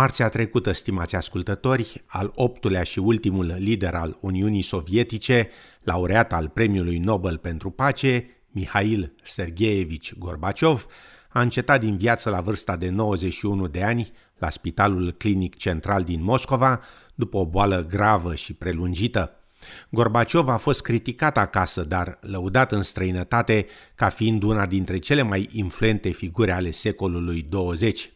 Marțea trecută, stimați ascultători, al 8-lea și ultimul lider al Uniunii Sovietice, laureat al Premiului Nobel pentru Pace, Mihail Sergeyevich Gorbaciov, a încetat din viață la vârsta de 91 de ani la Spitalul Clinic Central din Moscova, după o boală gravă și prelungită. Gorbaciov a fost criticat acasă, dar lăudat în străinătate ca fiind una dintre cele mai influente figuri ale secolului 20.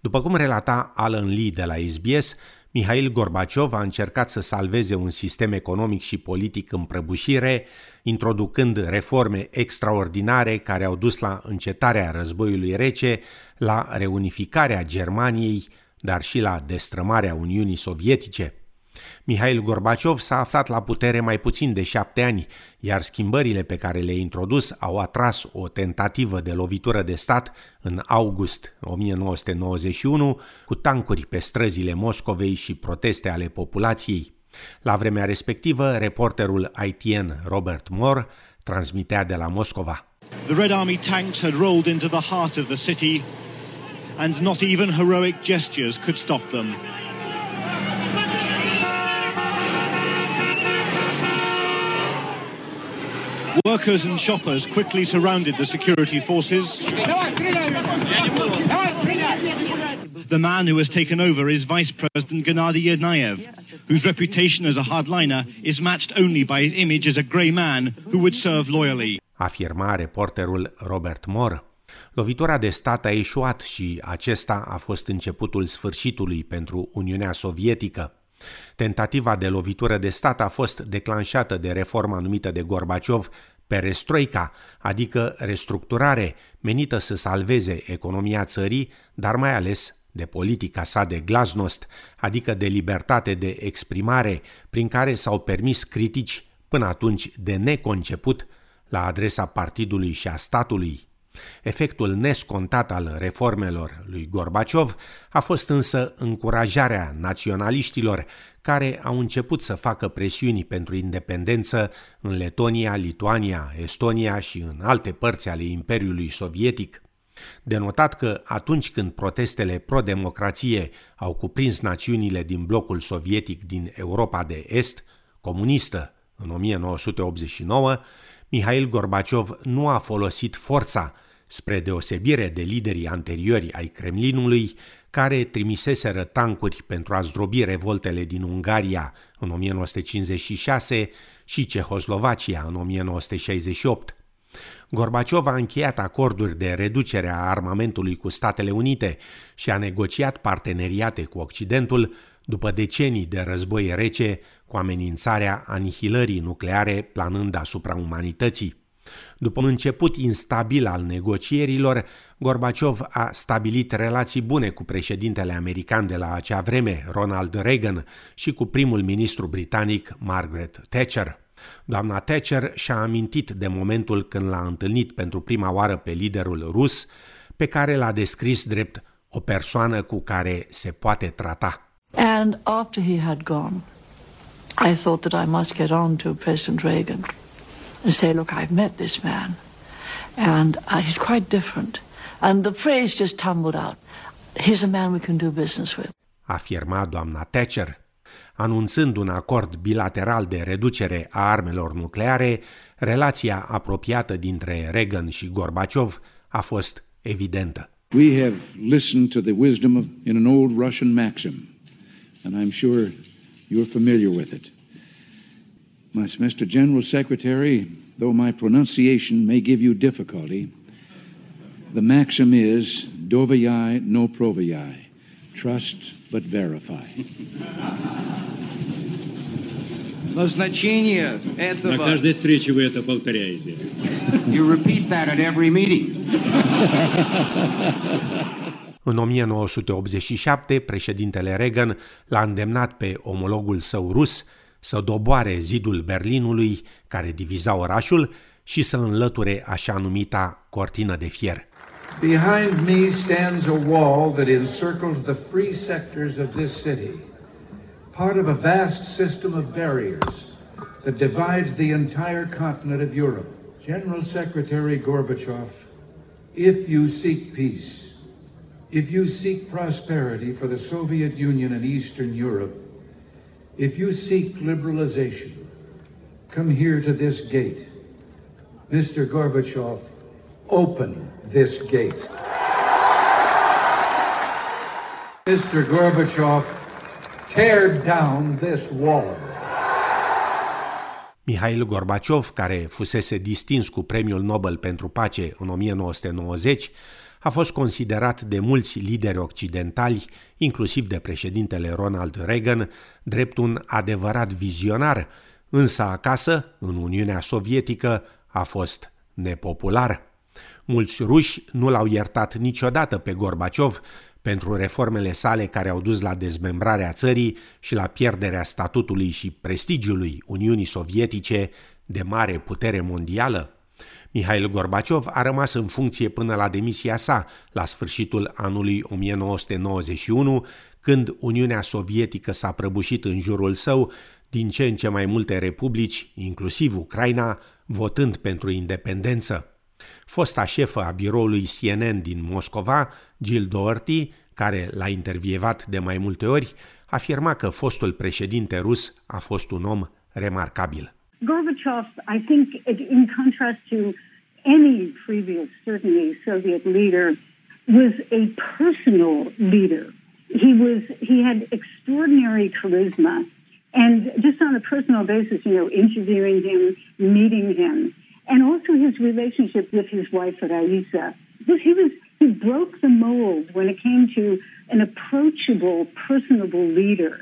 După cum relata Alan Lee de la SBS, Mihail Gorbaciov a încercat să salveze un sistem economic și politic în prăbușire, introducând reforme extraordinare care au dus la încetarea războiului rece, la reunificarea Germaniei, dar și la destrămarea Uniunii Sovietice. Mihail Gorbaciov s-a aflat la putere mai puțin de 7 ani, iar schimbările pe care le-a introdus au atras o tentativă de lovitură de stat în august 1991, cu tancuri pe străzile Moscovei și proteste ale populației. La vremea respectivă, reporterul ITN Robert Moore transmitea de la Moscova. The Red Army tanks had rolled into the heart of the city and not even heroic gestures could stop them. Workers and shoppers quickly surrounded the security forces. The man who has taken over is Vice President Gennady Yanayev, whose reputation as a hardliner is matched only by his image as a grey man who would serve loyally. Afirma reporterul Robert Moore. Lovitura de stat a eșuat și acesta a fost începutul sfârșitului pentru Uniunea Sovietică. Tentativa de lovitură de stat a fost declanșată de reforma numită de Gorbaciov perestroica, adică restructurare, menită să salveze economia țării, dar mai ales de politica sa de glasnost, adică de libertate de exprimare, prin care s-au permis critici până atunci de neconceput la adresa partidului și a statului. Efectul nescontat al reformelor lui Gorbaciov a fost însă încurajarea naționaliștilor, care au început să facă presiuni pentru independență în Letonia, Lituania, Estonia și în alte părți ale Imperiului Sovietic. De notat că atunci când protestele pro-democrație au cuprins națiunile din blocul sovietic din Europa de Est, comunistă, în 1989, Mihail Gorbaciov nu a folosit forța, spre deosebire de liderii anteriori ai Kremlinului, care trimiseseră tancuri pentru a zdrobi revoltele din Ungaria în 1956 și Cehoslovacia în 1968. Gorbaciov a încheiat acorduri de reducere a armamentului cu Statele Unite și a negociat parteneriate cu Occidentul după decenii de război rece, cu amenințarea anihilării nucleare planând asupra umanității. După un început instabil al negocierilor, Gorbaciov a stabilit relații bune cu președintele american de la acea vreme, Ronald Reagan, și cu primul ministru britanic, Margaret Thatcher. Doamna Thatcher și-a amintit de momentul când l-a întâlnit pentru prima oară pe liderul rus, pe care l-a descris drept o persoană cu care se poate trata. And after he had gone, I thought that I must get on to President Reagan and say, look, I've met this man, and he's quite different. And the phrase just tumbled out. He's a man we can do business with. Afirma doamna Thatcher. Anunțând un acord bilateral de reducere a armelor nucleare, relația apropiată dintre Reagan și Gorbaciov a fost evidentă. We have listened to the wisdom of in an old Russian maxim. And I'm sure you're familiar with it. Mr. General Secretary, though my pronunciation may give you difficulty, the maxim is doviai no proviai, trust but verify. Назначение этого. На каждой встрече вы это повторяете. You repeat that at every meeting. În 1987, președintele Reagan l-a îndemnat pe omologul său rus să doboare zidul Berlinului, care diviza orașul, și să înlăture așa numita cortină de fier. Behind me stands a wall that encircles the free sectors of this city, part of a vast system of barriers that divides the entire continent of Europe. General Secretary Gorbachev, if you seek peace, If you seek prosperity for the Soviet Union and Eastern Europe, if you seek liberalization, come here to this gate. Mr. Gorbachev, open this gate. Mr. Gorbachev, tear down this wall. Mihail Gorbaciov, care fusese distins cu Premiul Nobel pentru Pace în 1990, a fost considerat de mulți lideri occidentali, inclusiv de președintele Ronald Reagan, drept un adevărat vizionar, însă acasă, în Uniunea Sovietică, a fost nepopular. Mulți ruși nu l-au iertat niciodată pe Gorbaciov pentru reformele sale care au dus la dezmembrarea țării și la pierderea statutului și prestigiului Uniunii Sovietice de mare putere mondială. Mihail Gorbaciov a rămas în funcție până la demisia sa, la sfârșitul anului 1991, când Uniunea Sovietică s-a prăbușit în jurul său, din ce în ce mai multe republici, inclusiv Ucraina, votând pentru independență. Fosta șefă a biroului CNN din Moscova, Jill Dougherty, care l-a intervievat de mai multe ori, afirma că fostul președinte rus a fost un om remarcabil. Gorbachev, I think, in contrast to any previous, certainly Soviet leader, was a personal leader. He had extraordinary charisma, and just on a personal basis, you know, interviewing him, meeting him, and also his relationship with his wife Raisa. He broke the mold when it came to an approachable, personable leader,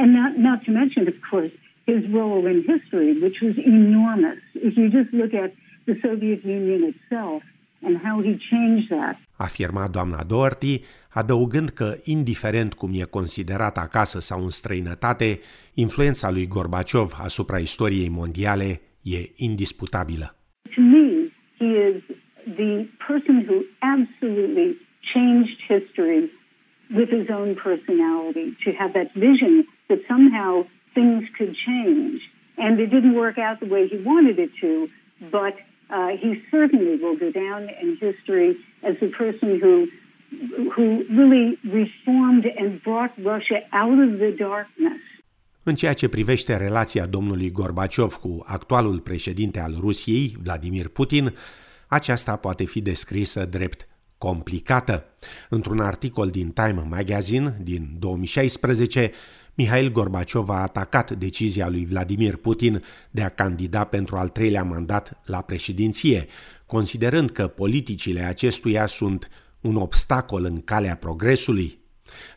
and not to mention, of course, his role in history, which was enormous. If you just look at the Soviet Union itself and how he changed that. Afirma doamna Dougherty, adăugând că, indiferent cum e considerat acasă sau în străinătate, influența lui Gorbaciov asupra istoriei mondiale e indisputabilă. To me, he is the person who absolutely changed history with his own personality, to have that vision that somehow things could change, and it didn't work out the way he wanted it to, but he certainly will go down in history as the person who really reformed and brought Russia out of the darkness. În ceea ce privește relația domnului Gorbaciov cu actualul președinte al Rusiei, Vladimir Putin, aceasta poate fi descrisă drept complicată. Într-un articol din Time Magazine din 2016, Mihail Gorbaciov a atacat decizia lui Vladimir Putin de a candida pentru al treilea mandat la președinție, considerând că politicile acestuia sunt un obstacol în calea progresului.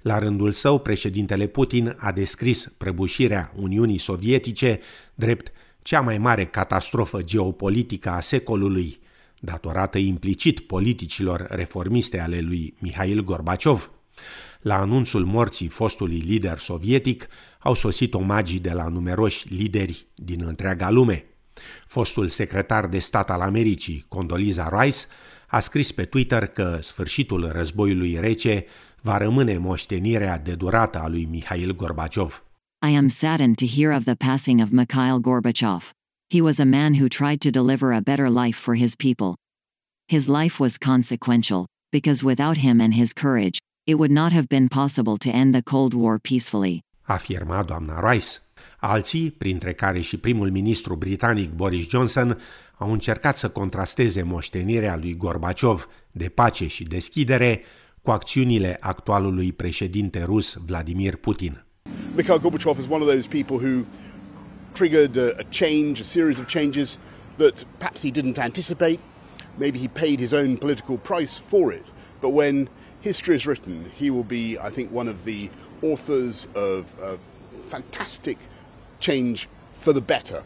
La rândul său, președintele Putin a descris prăbușirea Uniunii Sovietice drept cea mai mare catastrofă geopolitică a secolului, datorată implicit politicilor reformiste ale lui Mihail Gorbaciov. La anunțul morții fostului lider sovietic au sosit omagii de la numeroși lideri din întreaga lume. Fostul secretar de stat al Americii, Condoleezza Rice, a scris pe Twitter că sfârșitul războiului rece va rămâne moștenirea de durată a lui Mihail Gorbaciov. I am saddened to hear of the passing of Mikhail Gorbachev. He was a man who tried to deliver a better life for his people. His life was consequential, because without him and his courage, it would not have been possible to end the Cold War peacefully. Afirma doamna Rice. Alții, printre care și primul ministru britanic Boris Johnson, au încercat să contrasteze moștenirea lui Gorbaciov de pace și deschidere cu acțiunile actualului președinte rus Vladimir Putin. Mikhail Gorbachev is one of those people who triggered a change, a series of changes that perhaps he didn't anticipate. Maybe he paid his own political price for it, but when history is written, he will be, I think, one of the authors of a fantastic change for the better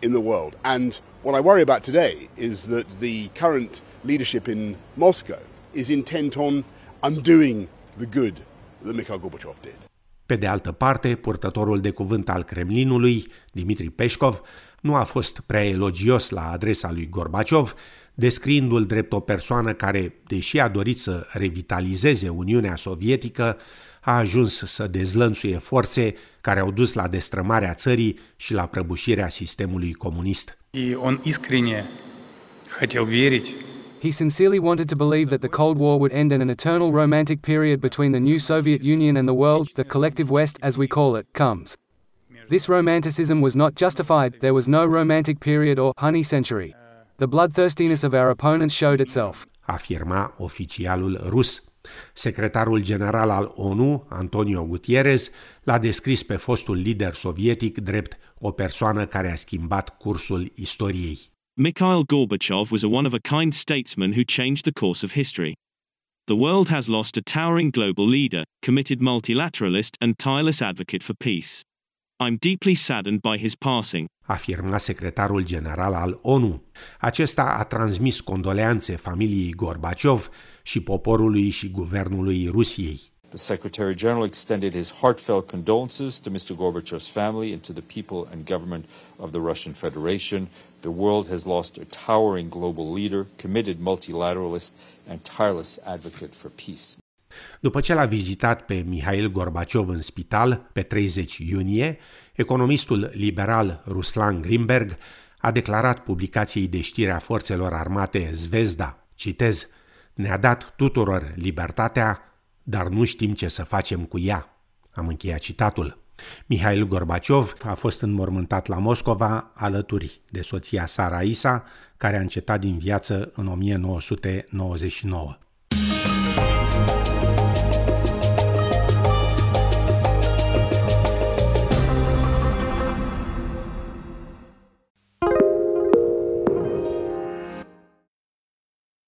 in the world. And what I worry about today is that the current leadership in Moscow is intent on undoing the good that Mikhail Gorbachev did. Pe de altă parte, purtătorul de cuvânt al Kremlinului, Dmitrii Peșcov, nu a fost prea elogios la adresa lui Gorbaciov, descriindu-l drept o persoană care, deși a dorit să revitalizeze Uniunea Sovietică, a ajuns să dezlănțuie forțe care au dus la destrămarea țării și la prăbușirea sistemului comunist. И он искренне хотел верить he sincerely wanted to believe that the Cold War would end in an eternal romantic period between the new Soviet Union and the world, the collective West, as we call it, comes. This romanticism was not justified. There was no romantic period or honey century. The bloodthirstiness of our opponents showed itself, afirma oficialul rus. Secretarul general al ONU, Antonio Guterres, l-a descris pe fostul lider sovietic drept o persoană care a schimbat cursul istoriei. Mikhail Gorbachev was a one-of-a-kind statesman who changed the course of history. The world has lost a towering global leader, committed multilateralist and tireless advocate for peace. I'm deeply saddened by his passing, afirma secretarul general al ONU. Acesta a transmis condoleanțe familiei Gorbaciov și poporului și guvernului Rusiei. The Secretary General extended his heartfelt condolences to Mr. Gorbachev's family and to the people and government of the Russian Federation. The world has lost a towering global leader, committed multilateralist and tireless advocate for peace. După ce l-a vizitat pe Mihail Gorbaciov în spital pe 30 iunie, economistul liberal Ruslan Grinberg a declarat publicației de știri a forțelor armate Zvezda, citez, "Ne-a dat tuturor libertatea, dar nu știm ce să facem cu ea." Am încheiat citatul. Mihail Gorbaciov a fost înmormântat la Moscova alături de soția sa Raisa, care a încetat din viață în 1999.